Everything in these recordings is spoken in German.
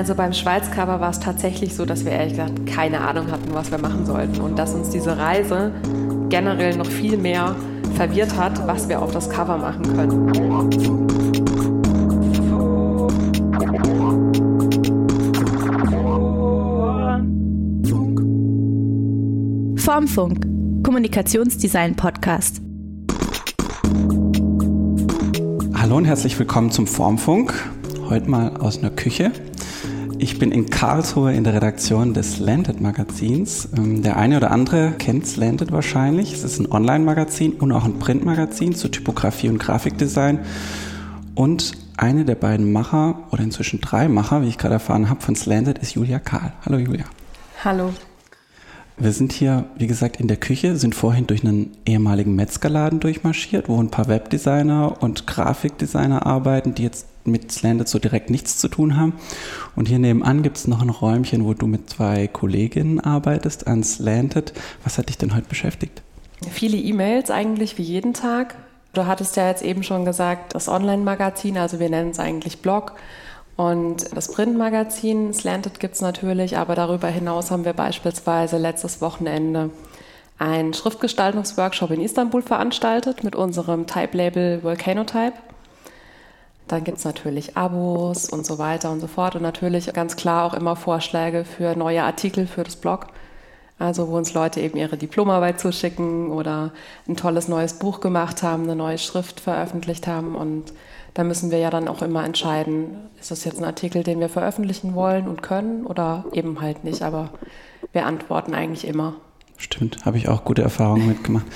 Also beim Schweiz-Cover war es tatsächlich so, dass wir ehrlich gesagt keine Ahnung hatten, was wir machen sollten und dass uns diese Reise generell noch viel mehr verwirrt hat, was wir auf das Cover machen können. Formfunk, Kommunikationsdesign-Podcast. Hallo und herzlich willkommen zum Formfunk. Heute mal aus einer Küche. Ich bin in Karlsruhe in der Redaktion des Slanted-Magazins. Der eine oder andere kennt Slanted wahrscheinlich. Es ist ein Online-Magazin und auch ein Print-Magazin zu Typografie und Grafikdesign. Und eine der beiden Macher, oder inzwischen drei Macher, wie ich gerade erfahren habe, von Slanted ist Julia Kahl. Hallo Julia. Hallo. Wir sind hier, wie gesagt, in der Küche, sind vorhin durch einen ehemaligen Metzgerladen durchmarschiert, wo ein paar Webdesigner und Grafikdesigner arbeiten, die jetzt mit Slanted so direkt nichts zu tun haben. Und hier nebenan gibt es noch ein Räumchen, wo du mit zwei Kolleginnen arbeitest an Slanted. Was hat dich denn heute beschäftigt? Viele E-Mails eigentlich, wie jeden Tag. Du hattest ja jetzt eben schon gesagt, das Online-Magazin, also wir nennen es eigentlich Blog. Und das Printmagazin Slanted gibt es natürlich, aber darüber hinaus haben wir beispielsweise letztes Wochenende einen Schriftgestaltungsworkshop in Istanbul veranstaltet mit unserem Type-Label VolcanoType. Dann gibt es natürlich Abos und so weiter und so fort und natürlich ganz klar auch immer Vorschläge für neue Artikel für das Blog, also wo uns Leute eben ihre Diplomarbeit zuschicken oder ein tolles neues Buch gemacht haben, eine neue Schrift veröffentlicht haben und da müssen wir ja dann auch immer entscheiden, ist das jetzt ein Artikel, den wir veröffentlichen wollen und können oder eben halt nicht. Aber wir antworten eigentlich immer. Stimmt, habe ich auch gute Erfahrungen mitgemacht.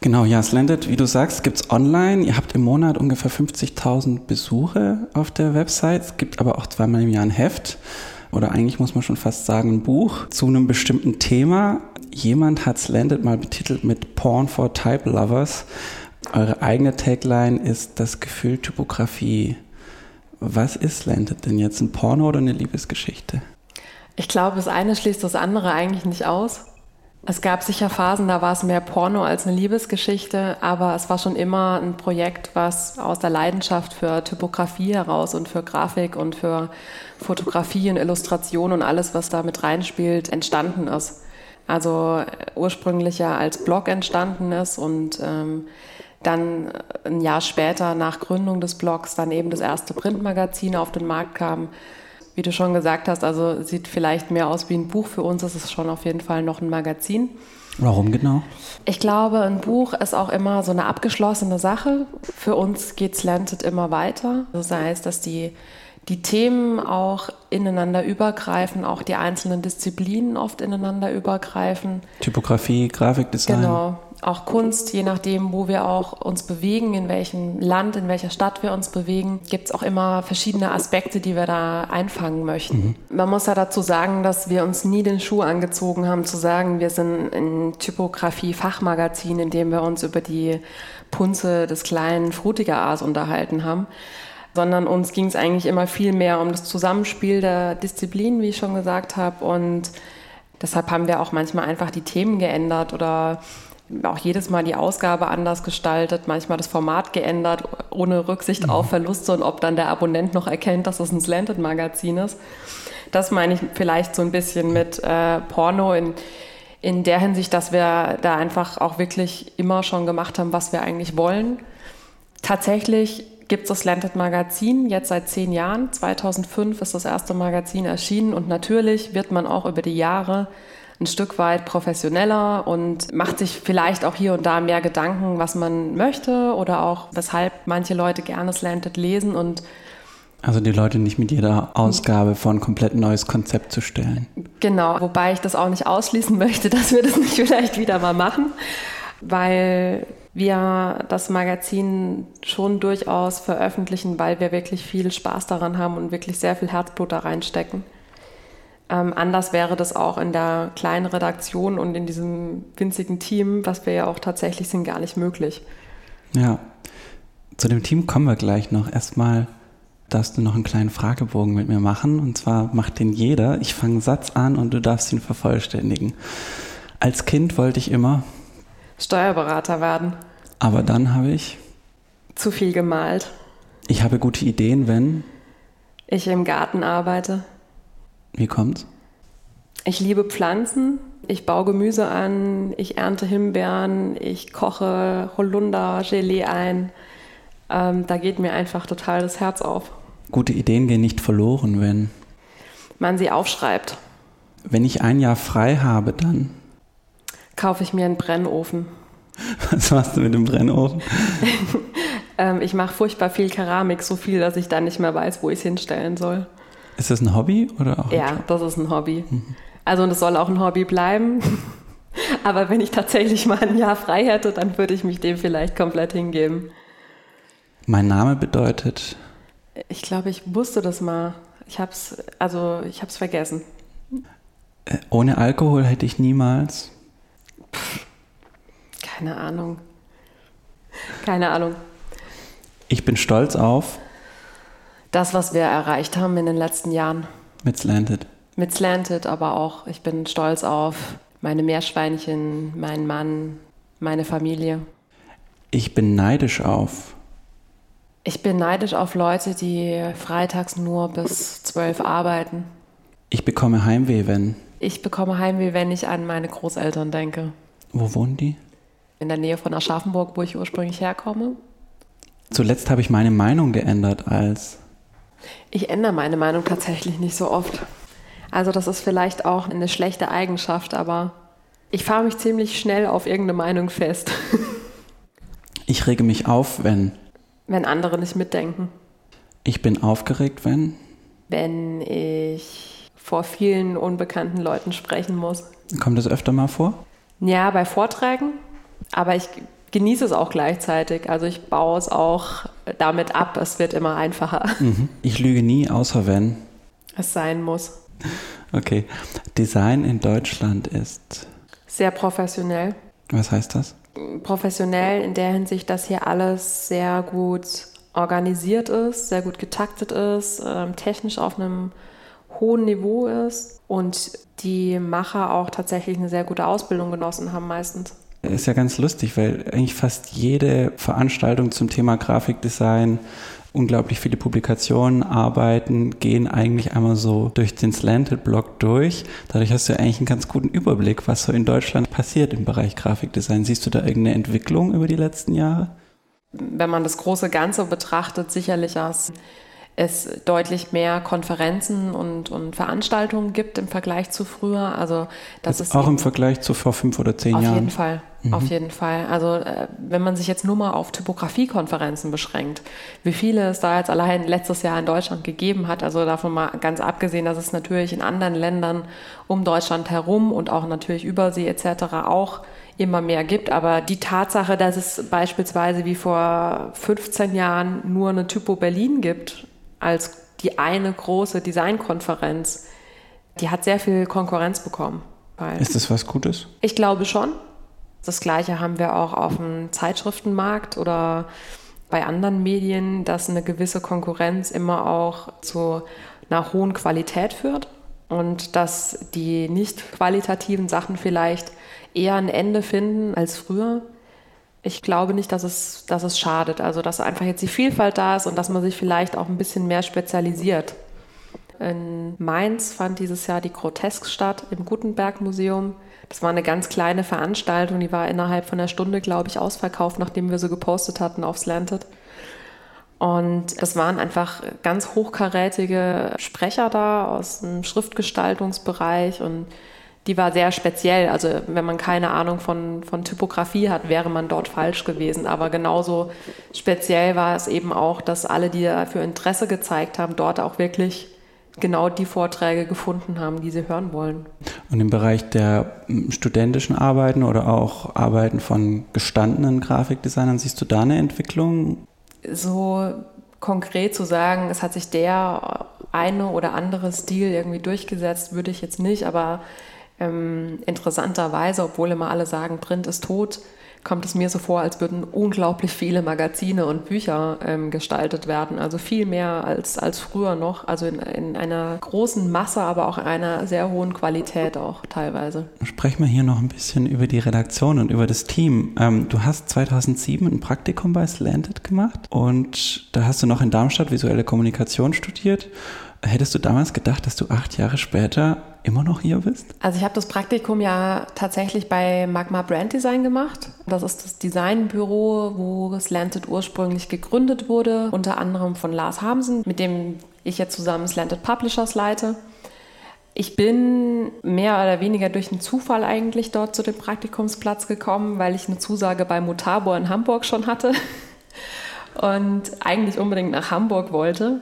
Genau, ja, Slanted, wie du sagst, gibt es online. Ihr habt im Monat ungefähr 50.000 Besuche auf der Website. Es gibt aber auch zweimal im Jahr ein Heft oder eigentlich muss man schon fast sagen ein Buch zu einem bestimmten Thema. Jemand hat Slanted mal betitelt mit Porn for Type Lovers. Eure eigene Tagline ist das Gefühl Typografie. Was ist Slanted denn jetzt? Ein Porno oder eine Liebesgeschichte? Ich glaube, das eine schließt das andere eigentlich nicht aus. Es gab sicher Phasen, da war es mehr Porno als eine Liebesgeschichte, aber es war schon immer ein Projekt, was aus der Leidenschaft für Typografie heraus und für Grafik und für Fotografie und Illustration und alles, was da mit reinspielt, entstanden ist. Also ursprünglich ja als Blog entstanden ist und dann ein Jahr später nach Gründung des Blogs dann eben das erste Printmagazin auf den Markt kam. Wie du schon gesagt hast, also sieht vielleicht mehr aus wie ein Buch. Für uns ist es schon auf jeden Fall noch ein Magazin. Warum genau? Ich glaube, ein Buch ist auch immer so eine abgeschlossene Sache. Für uns geht Slanted immer weiter. Das heißt, dass die Themen auch ineinander übergreifen, auch die einzelnen Disziplinen oft ineinander übergreifen. Typografie, Grafikdesign. Genau. Auch Kunst, je nachdem, wo wir auch uns bewegen, in welchem Land, in welcher Stadt wir uns bewegen, gibt es auch immer verschiedene Aspekte, die wir da einfangen möchten. Mhm. Man muss ja dazu sagen, dass wir uns nie den Schuh angezogen haben, zu sagen, wir sind ein Typografie-Fachmagazin, in dem wir uns über die Punze des kleinen Frutiger-A's unterhalten haben, sondern uns ging es eigentlich immer viel mehr um das Zusammenspiel der Disziplinen, wie ich schon gesagt habe. Und deshalb haben wir auch manchmal einfach die Themen geändert oder auch jedes Mal die Ausgabe anders gestaltet, manchmal das Format geändert, ohne Rücksicht auf Verluste und ob dann der Abonnent noch erkennt, dass es ein Slanted-Magazin ist. Das meine ich vielleicht so ein bisschen mit Porno in der Hinsicht, dass wir da einfach auch wirklich immer schon gemacht haben, was wir eigentlich wollen. Tatsächlich gibt es das Slanted-Magazin jetzt seit 10 Jahren. 2005 ist das erste Magazin erschienen und natürlich wird man auch über die Jahre ein Stück weit professioneller und macht sich vielleicht auch hier und da mehr Gedanken, was man möchte oder auch weshalb manche Leute gerne Slanted lesen und also die Leute nicht mit jeder Ausgabe vor ein komplett neues Konzept zu stellen. Genau, wobei ich das auch nicht ausschließen möchte, dass wir das nicht vielleicht wieder mal machen, weil wir das Magazin schon durchaus veröffentlichen, weil wir wirklich viel Spaß daran haben und wirklich sehr viel Herzblut da reinstecken. Anders wäre das auch in der kleinen Redaktion und in diesem winzigen Team, was wir ja auch tatsächlich sind, gar nicht möglich. Ja, zu dem Team kommen wir gleich noch. Erstmal darfst du noch einen kleinen Fragebogen mit mir machen. Und zwar macht den jeder. Ich fange einen Satz an und du darfst ihn vervollständigen. Als Kind wollte ich immer Steuerberater werden. Aber dann habe ich zu viel gemalt. Ich habe gute Ideen, wenn ich im Garten arbeite. Wie kommt's? Ich liebe Pflanzen. Ich baue Gemüse an, ich ernte Himbeeren, ich koche Holunder, Gelee ein. Da geht mir einfach total das Herz auf. Gute Ideen gehen nicht verloren, wenn man sie aufschreibt. Wenn ich ein Jahr frei habe, dann kaufe ich mir einen Brennofen. Was machst du mit dem Brennofen? Ich mache furchtbar viel Keramik, so viel, dass ich dann nicht mehr weiß, wo ich es hinstellen soll. Ist das ein Hobby oder auch? Ja, das ist ein Hobby. Mhm. Also und es soll auch ein Hobby bleiben. Aber wenn ich tatsächlich mal ein Jahr frei hätte, dann würde ich mich dem vielleicht komplett hingeben. Mein Name bedeutet? Ich glaube, ich wusste das mal. Ich hab's vergessen. Ohne Alkohol hätte ich niemals? Keine Ahnung. Ich bin stolz auf? Das, was wir erreicht haben in den letzten Jahren. Mit Slanted, aber auch, ich bin stolz auf meine Meerschweinchen, meinen Mann, meine Familie. Ich bin neidisch auf? Ich bin neidisch auf Leute, die freitags nur bis 12 arbeiten. Ich bekomme Heimweh, wenn? Ich bekomme Heimweh, wenn ich an meine Großeltern denke. Wo wohnen die? In der Nähe von Aschaffenburg, wo ich ursprünglich herkomme. Zuletzt habe ich meine Meinung geändert als? Ich ändere meine Meinung tatsächlich nicht so oft. Also das ist vielleicht auch eine schlechte Eigenschaft, aber ich fahre mich ziemlich schnell auf irgendeine Meinung fest. Ich rege mich auf, wenn? Wenn andere nicht mitdenken. Ich bin aufgeregt, wenn? Wenn ich vor vielen unbekannten Leuten sprechen muss. Kommt das öfter mal vor? Ja, bei Vorträgen, aber ich genieße es auch gleichzeitig. Also ich baue es auch damit ab, es wird immer einfacher. Mhm. Ich lüge nie, außer wenn? Es sein muss. Okay. Design in Deutschland ist? Sehr professionell. Was heißt das? Professionell in der Hinsicht, dass hier alles sehr gut organisiert ist, sehr gut getaktet ist, technisch auf einem hohen Niveau ist und die Macher auch tatsächlich eine sehr gute Ausbildung genossen haben meistens. Ist ja ganz lustig, weil eigentlich fast jede Veranstaltung zum Thema Grafikdesign, unglaublich viele Publikationen, Arbeiten gehen eigentlich einmal so durch den Slanted-Blog durch. Dadurch hast du ja eigentlich einen ganz guten Überblick, was so in Deutschland passiert im Bereich Grafikdesign. Siehst du da irgendeine Entwicklung über die letzten Jahre? Wenn man das große Ganze betrachtet, sicherlich, dass es deutlich mehr Konferenzen und Veranstaltungen gibt im Vergleich zu früher. Also das ist auch im Vergleich zu vor 5 oder 10 Jahren. Auf jeden Fall. Auf jeden Fall. Also wenn man sich jetzt nur mal auf Typografiekonferenzen beschränkt, wie viele es da jetzt allein letztes Jahr in Deutschland gegeben hat, also davon mal ganz abgesehen, dass es natürlich in anderen Ländern um Deutschland herum und auch natürlich Übersee etc. auch immer mehr gibt. Aber die Tatsache, dass es beispielsweise wie vor 15 Jahren nur eine Typo Berlin gibt, als die eine große Designkonferenz, die hat sehr viel Konkurrenz bekommen. Ist das was Gutes? Ich glaube schon. Das Gleiche haben wir auch auf dem Zeitschriftenmarkt oder bei anderen Medien, dass eine gewisse Konkurrenz immer auch zu einer hohen Qualität führt und dass die nicht qualitativen Sachen vielleicht eher ein Ende finden als früher. Ich glaube nicht, dass es schadet, also dass einfach jetzt die Vielfalt da ist und dass man sich vielleicht auch ein bisschen mehr spezialisiert. In Mainz fand dieses Jahr die Grotesk statt im Gutenberg-Museum. Das war eine ganz kleine Veranstaltung, die war innerhalb von einer Stunde, glaube ich, ausverkauft, nachdem wir sie gepostet hatten auf Slanted. Und das waren einfach ganz hochkarätige Sprecher da aus dem Schriftgestaltungsbereich und die war sehr speziell. Also wenn man keine Ahnung von Typografie hat, wäre man dort falsch gewesen. Aber genauso speziell war es eben auch, dass alle, die dafür Interesse gezeigt haben, dort auch wirklich genau die Vorträge gefunden haben, die sie hören wollen. Und im Bereich der studentischen Arbeiten oder auch Arbeiten von gestandenen Grafikdesignern, siehst du da eine Entwicklung? So konkret zu sagen, es hat sich der eine oder andere Stil irgendwie durchgesetzt, würde ich jetzt nicht, aber interessanterweise, obwohl immer alle sagen, Print ist tot, kommt es mir so vor, als würden unglaublich viele Magazine und Bücher gestaltet werden. Also viel mehr als früher noch. Also in einer großen Masse, aber auch in einer sehr hohen Qualität auch teilweise. Sprechen wir hier noch ein bisschen über die Redaktion und über das Team. Du hast 2007 ein Praktikum bei Slanted gemacht und da hast du noch in Darmstadt visuelle Kommunikation studiert. Hättest du damals gedacht, dass du 8 Jahre später immer noch hier bist? Also ich habe das Praktikum ja tatsächlich bei Magma Brand Design gemacht. Das ist das Designbüro, wo Slanted ursprünglich gegründet wurde, unter anderem von Lars Harmsen, mit dem ich jetzt zusammen Slanted Publishers leite. Ich bin mehr oder weniger durch einen Zufall eigentlich dort zu dem Praktikumsplatz gekommen, weil ich eine Zusage bei Mutabor in Hamburg schon hatte und eigentlich unbedingt nach Hamburg wollte.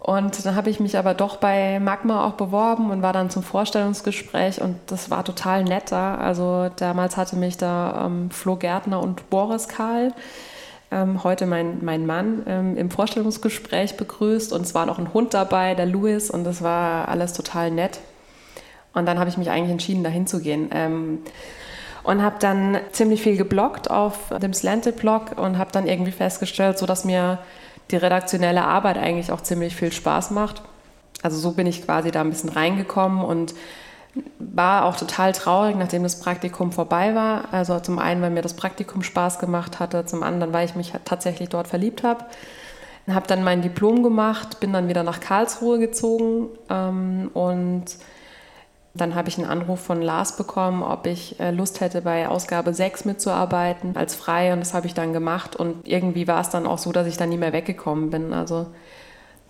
Und dann habe ich mich aber doch bei Magma auch beworben und war dann zum Vorstellungsgespräch und das war total nett da. Also damals hatte mich da Flo Gärtner und Boris Kahl, heute mein Mann, im Vorstellungsgespräch begrüßt und es war noch ein Hund dabei, der Louis, und das war alles total nett. Und dann habe ich mich eigentlich entschieden, da hinzugehen. Und habe dann ziemlich viel gebloggt auf dem Slanted-Blog und habe dann irgendwie festgestellt, so dass mir die redaktionelle Arbeit eigentlich auch ziemlich viel Spaß macht. Also so bin ich quasi da ein bisschen reingekommen und war auch total traurig, nachdem das Praktikum vorbei war. Also zum einen, weil mir das Praktikum Spaß gemacht hatte, zum anderen, weil ich mich tatsächlich dort verliebt habe. Habe dann mein Diplom gemacht, bin dann wieder nach Karlsruhe gezogen und dann habe ich einen Anruf von Lars bekommen, ob ich Lust hätte, bei Ausgabe 6 mitzuarbeiten als Freie. Und das habe ich dann gemacht. Und irgendwie war es dann auch so, dass ich dann nie mehr weggekommen bin. Also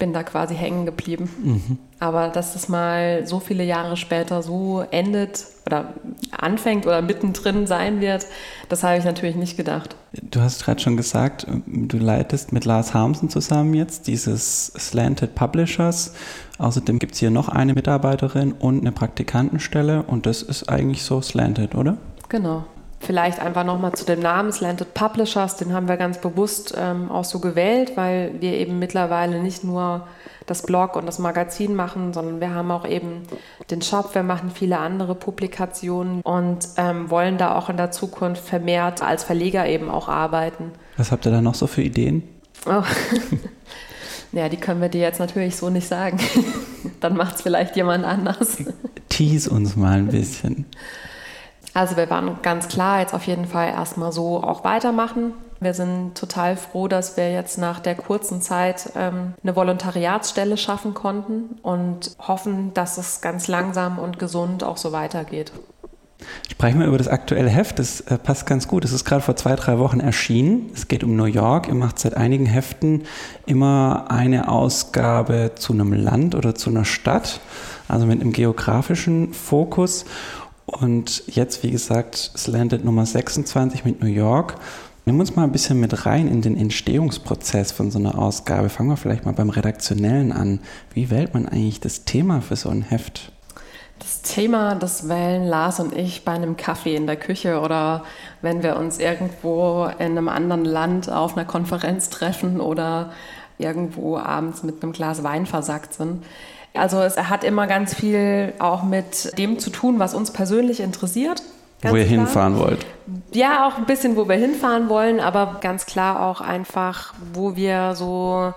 bin da quasi hängen geblieben. Mhm. Aber dass das mal so viele Jahre später so endet oder anfängt oder mittendrin sein wird, das habe ich natürlich nicht gedacht. Du hast gerade schon gesagt, du leitest mit Lars Harmsen zusammen jetzt dieses Slanted Publishers. Außerdem gibt es hier noch eine Mitarbeiterin und eine Praktikantenstelle und das ist eigentlich so Slanted, oder? Genau. Vielleicht einfach nochmal zu dem Namen Slanted Publishers, den haben wir ganz bewusst auch so gewählt, weil wir eben mittlerweile nicht nur das Blog und das Magazin machen, sondern wir haben auch eben den Shop, wir machen viele andere Publikationen und wollen da auch in der Zukunft vermehrt als Verleger eben auch arbeiten. Was habt ihr da noch so für Ideen? Oh. Ja, die können wir dir jetzt natürlich so nicht sagen. Dann macht es vielleicht jemand anders. Tease uns mal ein bisschen. Also wir waren ganz klar jetzt auf jeden Fall erstmal so auch weitermachen. Wir sind total froh, dass wir jetzt nach der kurzen Zeit eine Volontariatsstelle schaffen konnten und hoffen, dass es ganz langsam und gesund auch so weitergeht. Sprechen wir über das aktuelle Heft, das passt ganz gut. Es ist gerade vor 2-3 Wochen erschienen. Es geht um New York. Ihr macht seit einigen Heften immer eine Ausgabe zu einem Land oder zu einer Stadt, also mit einem geografischen Fokus. Und jetzt, wie gesagt, Slanted Nummer 26 mit New York. Nimm uns mal ein bisschen mit rein in den Entstehungsprozess von so einer Ausgabe. Fangen wir vielleicht mal beim Redaktionellen an. Wie wählt man eigentlich das Thema für so ein Heft? Das Thema, das wählen Lars und ich bei einem Kaffee in der Küche oder wenn wir uns irgendwo in einem anderen Land auf einer Konferenz treffen oder irgendwo abends mit einem Glas Wein versackt sind. Also es hat immer ganz viel auch mit dem zu tun, was uns persönlich interessiert. Wo ihr hinfahren wollt. Ja, auch ein bisschen, wo wir hinfahren wollen, aber ganz klar auch einfach, wo wir so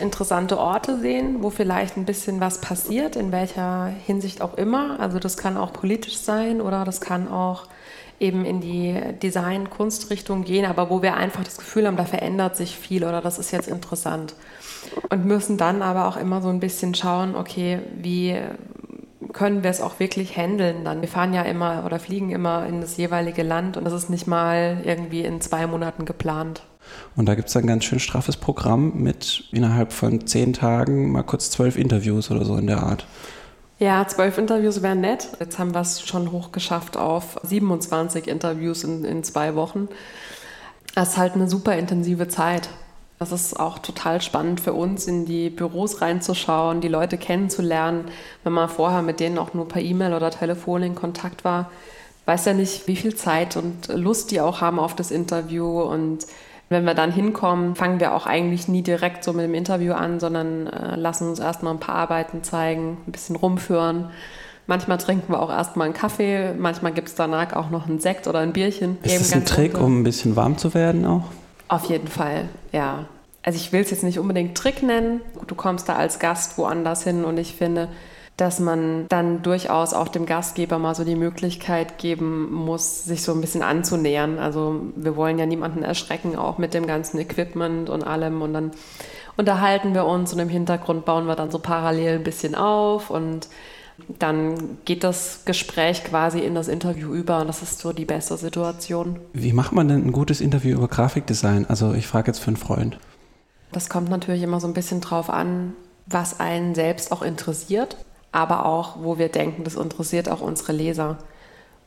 interessante Orte sehen, wo vielleicht ein bisschen was passiert, in welcher Hinsicht auch immer. Also das kann auch politisch sein oder das kann auch eben in die Design-Kunstrichtung gehen, aber wo wir einfach das Gefühl haben, da verändert sich viel oder das ist jetzt interessant. Und müssen dann aber auch immer so ein bisschen schauen, okay, wie können wir es auch wirklich handeln dann? Wir fahren ja immer oder fliegen immer in das jeweilige Land und das ist nicht mal irgendwie in 2 Monaten geplant. Und da gibt es ein ganz schön straffes Programm mit innerhalb von 10 Tagen mal kurz 12 Interviews oder so in der Art. Ja, 12 Interviews wären nett. Jetzt haben wir es schon hochgeschafft auf 27 Interviews in 2 Wochen. Das ist halt eine super intensive Zeit. Das ist auch total spannend für uns, in die Büros reinzuschauen, die Leute kennenzulernen. Wenn man vorher mit denen auch nur per E-Mail oder Telefon in Kontakt war, weiß ja nicht, wie viel Zeit und Lust die auch haben auf das Interview. Und wenn wir dann hinkommen, fangen wir auch eigentlich nie direkt so mit dem Interview an, sondern lassen uns erstmal ein paar Arbeiten zeigen, ein bisschen rumführen. Manchmal trinken wir auch erstmal einen Kaffee, manchmal gibt es danach auch noch einen Sekt oder ein Bierchen. Ist das ein Trick, um ein bisschen warm zu werden auch? Auf jeden Fall, ja. Also ich will es jetzt nicht unbedingt Trick nennen. Du kommst da als Gast woanders hin und ich finde, dass man dann durchaus auch dem Gastgeber mal so die Möglichkeit geben muss, sich so ein bisschen anzunähern. Also wir wollen ja niemanden erschrecken, auch mit dem ganzen Equipment und allem. Und dann unterhalten wir uns und im Hintergrund bauen wir dann so parallel ein bisschen auf und dann geht das Gespräch quasi in das Interview über und das ist so die beste Situation. Wie macht man denn ein gutes Interview über Grafikdesign? Also ich frage jetzt für einen Freund. Das kommt natürlich immer so ein bisschen drauf an, was einen selbst auch interessiert, aber auch, wo wir denken, das interessiert auch unsere Leser.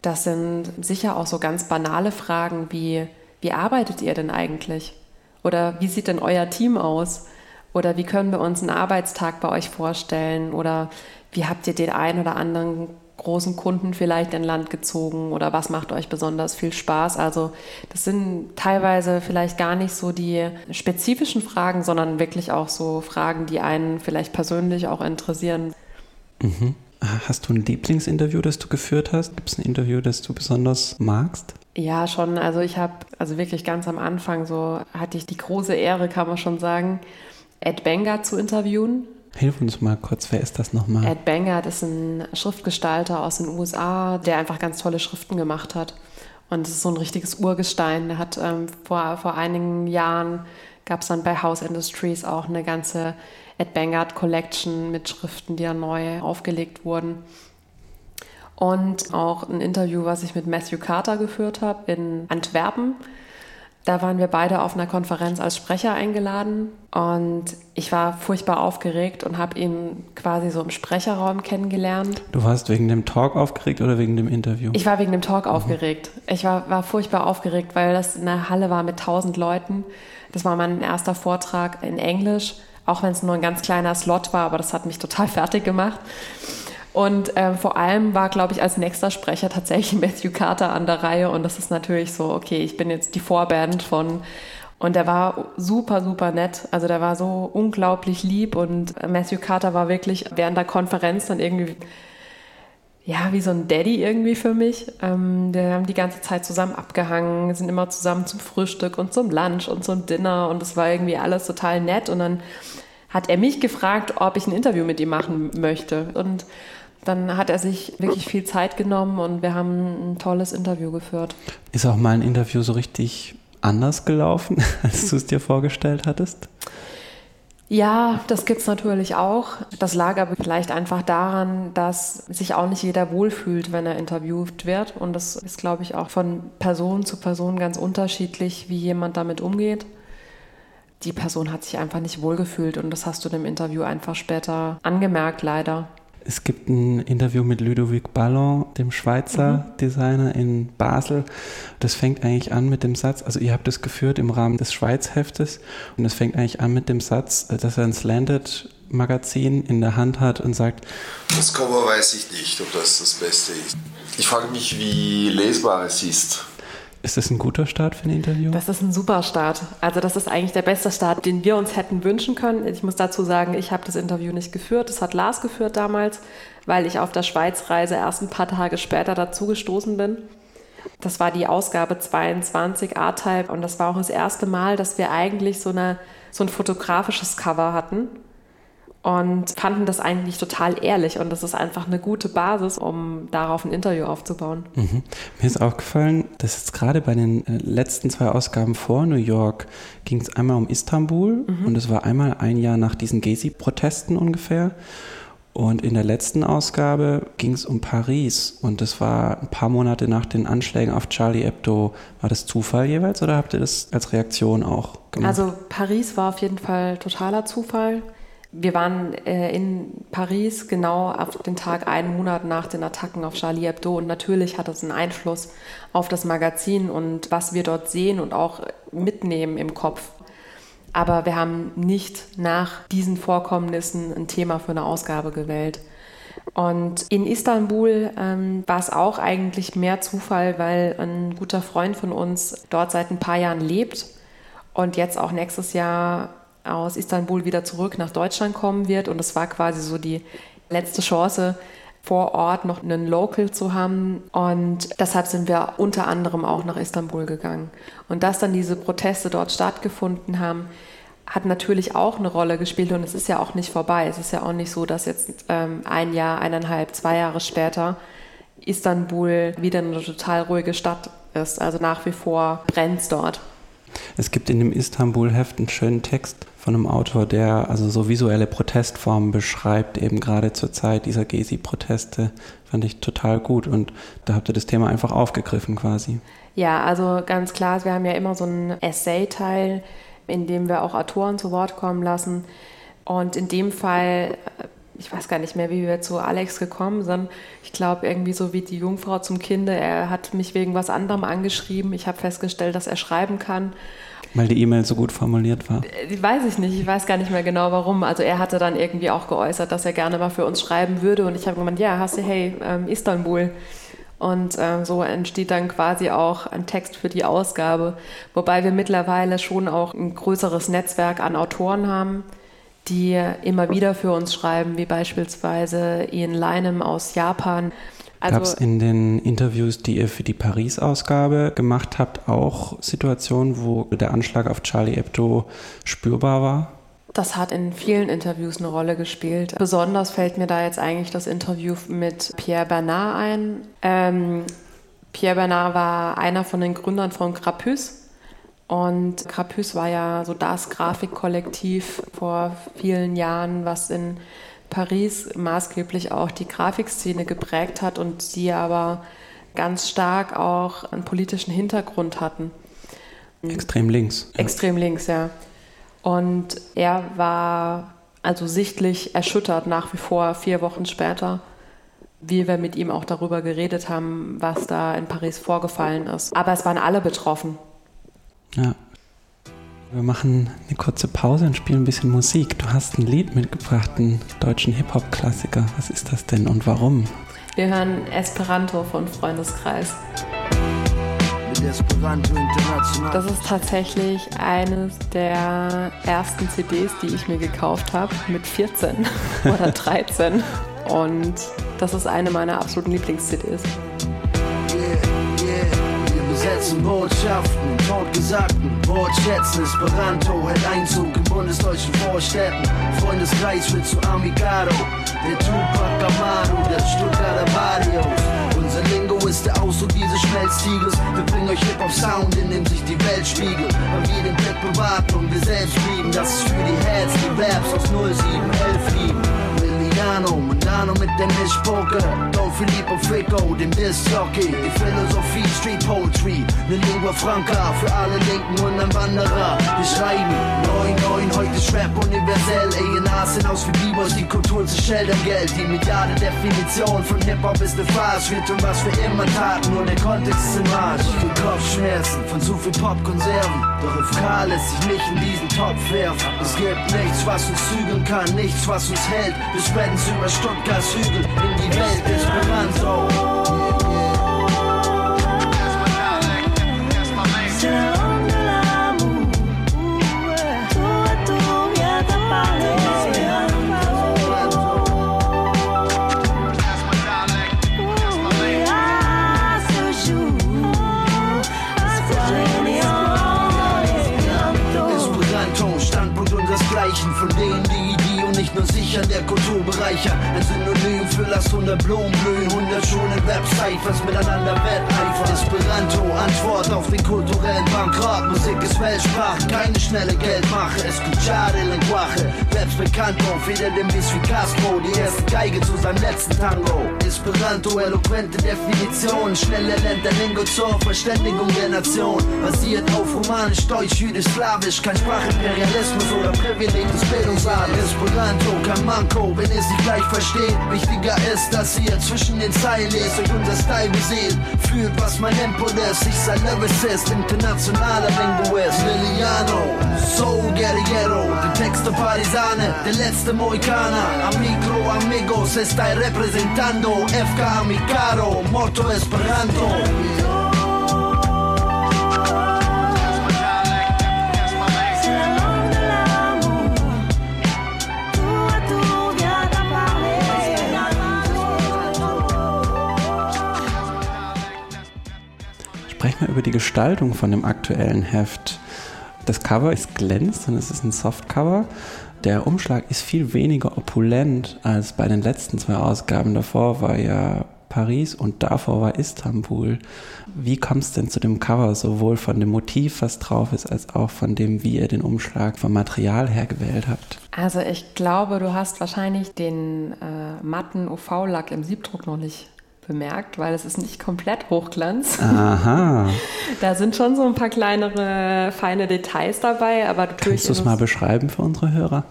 Das sind sicher auch so ganz banale Fragen wie, wie arbeitet ihr denn eigentlich? Oder wie sieht denn euer Team aus? Oder wie können wir uns einen Arbeitstag bei euch vorstellen? Oder wie habt ihr den einen oder anderen großen Kunden vielleicht in Land gezogen? Oder was macht euch besonders viel Spaß? Also das sind teilweise vielleicht gar nicht so die spezifischen Fragen, sondern wirklich auch so Fragen, die einen vielleicht persönlich auch interessieren. Mhm. Hast du ein Lieblingsinterview, das du geführt hast? Gibt es ein Interview, das du besonders magst? Ja, schon. Also ich habe, wirklich ganz am Anfang so, hatte ich die große Ehre, kann man schon sagen, Ed Benguiat zu interviewen. Hilf uns mal kurz, wer ist das nochmal? Ed Benguiat ist ein Schriftgestalter aus den USA, der einfach ganz tolle Schriften gemacht hat. Und es ist so ein richtiges Urgestein. Der hat vor einigen Jahren, gab es dann bei House Industries auch eine ganze Ed Benguiat Collection mit Schriften, die ja neu aufgelegt wurden. Und auch ein Interview, was ich mit Matthew Carter geführt habe in Antwerpen. Da waren wir beide auf einer Konferenz als Sprecher eingeladen und ich war furchtbar aufgeregt und habe ihn quasi so im Sprecherraum kennengelernt. Du warst wegen dem Talk aufgeregt oder wegen dem Interview? Ich war wegen dem Talk aufgeregt. Ich war furchtbar aufgeregt, weil das eine Halle war mit 1000 Leuten. Das war mein erster Vortrag in Englisch, auch wenn es nur ein ganz kleiner Slot war, aber das hat mich total fertig gemacht. Und vor allem war, glaube ich, als nächster Sprecher tatsächlich Matthew Carter an der Reihe. Und das ist natürlich so, okay, ich bin jetzt die Vorband von... Und der war super, super nett. Also der war so unglaublich lieb. Und Matthew Carter war wirklich während der Konferenz dann irgendwie, ja, wie so ein Daddy irgendwie für mich. Wir haben die ganze Zeit zusammen abgehangen, sind immer zusammen zum Frühstück und zum Lunch und zum Dinner. Und das war irgendwie alles total nett. Und dann hat er mich gefragt, ob ich ein Interview mit ihm machen möchte. Und dann hat er sich wirklich viel Zeit genommen und wir haben ein tolles Interview geführt. Ist auch mal ein Interview so richtig anders gelaufen, als du es dir vorgestellt hattest? Ja, das gibt's natürlich auch. Das lag aber vielleicht einfach daran, dass sich auch nicht jeder wohlfühlt, wenn er interviewt wird. Und das ist, glaube ich, auch von Person zu Person ganz unterschiedlich, wie jemand damit umgeht. Die Person hat sich einfach nicht wohlgefühlt und das hast du dem Interview einfach später angemerkt, leider. Es gibt ein Interview mit Ludvic Balland, dem Schweizer Designer in Basel. Das fängt eigentlich an mit dem Satz, also ihr habt das geführt im Rahmen des Schweiz-Heftes und das fängt eigentlich an mit dem Satz, dass er ein Slanted-Magazin in der Hand hat und sagt, das Cover weiß ich nicht, ob das das Beste ist. Ich frage mich, wie lesbar es ist. Ist das ein guter Start für ein Interview? Das ist ein super Start. Also das ist eigentlich der beste Start, den wir uns hätten wünschen können. Ich muss dazu sagen, ich habe das Interview nicht geführt. Das hat Lars geführt damals, weil ich auf der Schweizreise erst ein paar Tage später dazu gestoßen bin. Das war die Ausgabe 22 A-Type und das war auch das erste Mal, dass wir eigentlich so ein fotografisches Cover hatten und fanden das eigentlich total ehrlich und das ist einfach eine gute Basis, um darauf ein Interview aufzubauen. Mhm. Mir ist aufgefallen, dass jetzt gerade bei den letzten zwei Ausgaben vor New York ging es einmal um Istanbul und es war einmal ein Jahr nach diesen Gezi-Protesten ungefähr und in der letzten Ausgabe ging es um Paris und das war ein paar Monate nach den Anschlägen auf Charlie Hebdo. War das Zufall jeweils oder habt ihr das als Reaktion auch gemacht? Also Paris war auf jeden Fall totaler Zufall. Wir waren in Paris genau auf den Tag, einen Monat nach den Attacken auf Charlie Hebdo und natürlich hat das einen Einfluss auf das Magazin und was wir dort sehen und auch mitnehmen im Kopf. Aber wir haben nicht nach diesen Vorkommnissen ein Thema für eine Ausgabe gewählt. Und in Istanbul war es auch eigentlich mehr Zufall, weil ein guter Freund von uns dort seit ein paar Jahren lebt und jetzt auch nächstes Jahr aus Istanbul wieder zurück nach Deutschland kommen wird. Und das war quasi so die letzte Chance, vor Ort noch einen Local zu haben. Und deshalb sind wir unter anderem auch nach Istanbul gegangen. Und dass dann diese Proteste dort stattgefunden haben, hat natürlich auch eine Rolle gespielt und es ist ja auch nicht vorbei. Es ist ja auch nicht so, dass jetzt ein Jahr, eineinhalb, 2 Jahre später Istanbul wieder eine total ruhige Stadt ist. Also nach wie vor brennt es dort. Es gibt in dem Istanbul-Heft einen schönen Text von einem Autor, der also so visuelle Protestformen beschreibt, eben gerade zur Zeit dieser Gezi-Proteste. Fand ich total gut und da habt ihr das Thema einfach aufgegriffen quasi. Ja, also ganz klar, wir haben ja immer so einen Essay-Teil, in dem wir auch Autoren zu Wort kommen lassen. Und in dem Fall, ich weiß gar nicht mehr, wie wir zu Alex gekommen sind. Ich glaube, irgendwie so wie die Jungfrau zum Kinde. Er hat mich wegen was anderem angeschrieben. Ich habe festgestellt, dass er schreiben kann. Weil die E-Mail so gut formuliert war? Weiß ich nicht. Ich weiß gar nicht mehr genau, warum. Also er hatte dann irgendwie auch geäußert, dass er gerne mal für uns schreiben würde. Und ich habe gemeint, ja, hast du, hey, Istanbul. Und so entsteht dann quasi auch ein Text für die Ausgabe. Wobei wir mittlerweile schon auch ein größeres Netzwerk an Autoren haben, die immer wieder für uns schreiben, wie beispielsweise Ian Lynam aus Japan. Also, gab es in den Interviews, die ihr für die Paris-Ausgabe gemacht habt, auch Situationen, wo der Anschlag auf Charlie Hebdo spürbar war? Das hat in vielen Interviews eine Rolle gespielt. Besonders fällt mir da jetzt eigentlich das Interview mit Pierre Bernard ein. Pierre Bernard war einer von den Gründern von Grapus. Und Grapus war ja so das Grafikkollektiv vor vielen Jahren, was in Paris maßgeblich auch die Grafikszene geprägt hat und die aber ganz stark auch einen politischen Hintergrund hatten. Extrem links. Extrem links, ja. Und er war also sichtlich erschüttert nach wie vor 4 Wochen später, wie wir mit ihm auch darüber geredet haben, was da in Paris vorgefallen ist. Aber es waren alle betroffen. Ja. Wir machen eine kurze Pause und spielen ein bisschen Musik. Du hast ein Lied mitgebracht, einen deutschen Hip-Hop-Klassiker. Was ist das denn und warum? Wir hören Esperanto von Freundeskreis. Das ist tatsächlich eines der ersten CDs, die ich mir gekauft habe, mit 14 oder 13. Und das ist eine meiner absoluten Lieblings-CDs. Setzen Botschaften und Totgesagten, Wortschätzen, Esperanto hält Einzug in bundesdeutschen Vorstädten. Freundeskreis wird zu Amigado, der Tupac Amaru, der Stuttgarter Barrios. Unser Lingo ist der Ausdruck dieses Schmelztiegels. Wir bringen euch Hip-Hop-Sound, in dem sich die Welt spiegelt. Haben wir den Blick bewahrt und wir selbst blieben. Das ist für die Heads, die Verbs aus 0711 lieben. Milano mit der Mischpoke, Don Filippo Fricko, dem Disc-Jockey. Die Philosophie, Street Poetry, ne Lingua Franca für alle Linken und ein Wanderer. Wir schreiben 9-9, heute ist Rap universell. A&R sind aus wie B-Boys, die Kultur zu Scheldern Geld. Die mediale Definition von Hip-Hop ist eine Farce. Wir tun, was wir immer taten, nur der Kontext ist im Arsch. Viel Kopfschmerzen von zu viel Popkonserven. Doch FK lässt sich nicht in diesen Topf werfen. Es gibt nichts, was uns zügeln kann, nichts, was uns hält. Wir über Stuttgarts Hügel in die Welt Esperanto. Esperanto, Standpunkt unseresgleichen von denen, die nur sicher der Kulturbereicher, ein Synonym für lasst 100 Blumen blühen, 100 schöne Website, was miteinander wetteifert. Esperanto, Antwort auf den kulturellen Bankrott. Musik ist Weltsprache, keine schnelle Geldmache. Escuchare Lenguaje, Selbstbekannto, feder dem Biss wie Castro, die erste Geige zu seinem letzten Tango. Esperanto, eloquente Definition, schnell erlernt der Lingo zur Verständigung der Nation. Basiert auf Romanisch, Deutsch, Jüdisch, Slawisch, kein Sprachimperialismus oder privilegiertes Bildungsadel. Esperanto, kein Manko, wenn ihr es nicht gleich versteht. Wichtiger ist, dass ihr zwischen den Zeilen lest, euch unser Style beseht. Fühlt, was mein Input ist, ich sei Lyricist, internationaler Linguist. Liliano, Soul Guerriero, die Texte Parisane, der letzte Mohikaner. Amigo, amigos, estai representando, FK Amicaro, Motto Esperanto. Sprechen wir über die Gestaltung von dem aktuellen Heft. Das Cover ist glänzend, es ist ein Softcover. Der Umschlag ist viel weniger opulent als bei den letzten zwei Ausgaben. Davor war ja Paris und davor war Istanbul. Wie kommt es denn zu dem Cover, sowohl von dem Motiv, was drauf ist, als auch von dem, wie ihr den Umschlag vom Material her gewählt habt? Also ich glaube, du hast wahrscheinlich den matten UV-Lack im Siebdruck noch nicht bemerkt, weil es ist nicht komplett Hochglanz. Aha. Da sind schon so ein paar kleinere, feine Details dabei. Aber kannst du es mal beschreiben für unsere Hörer?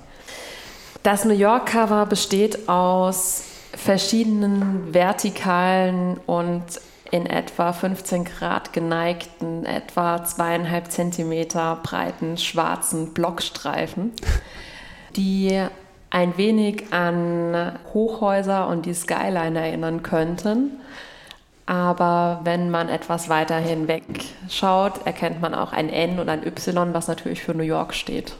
Das New York-Cover besteht aus verschiedenen vertikalen und in etwa 15 Grad geneigten, etwa 2,5 Zentimeter breiten schwarzen Blockstreifen, die ein wenig an Hochhäuser und die Skyline erinnern könnten. Aber wenn man etwas weiter hinweg schaut, erkennt man auch ein N und ein Y, was natürlich für New York steht.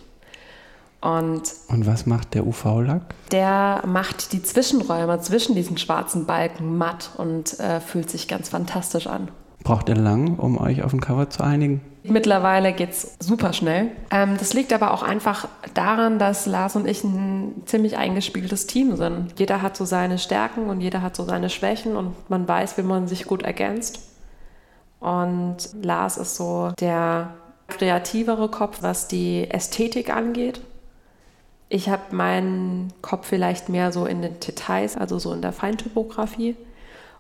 Und was macht der UV-Lack? Der macht die Zwischenräume zwischen diesen schwarzen Balken matt und fühlt sich ganz fantastisch an. Braucht ihr lang, um euch auf ein Cover zu einigen? Mittlerweile geht's super schnell. Das liegt aber auch einfach daran, dass Lars und ich ein ziemlich eingespieltes Team sind. Jeder hat so seine Stärken und jeder hat so seine Schwächen und man weiß, wie man sich gut ergänzt. Und Lars ist so der kreativere Kopf, was die Ästhetik angeht. Ich habe meinen Kopf vielleicht mehr so in den Details, also so in der Feintypografie.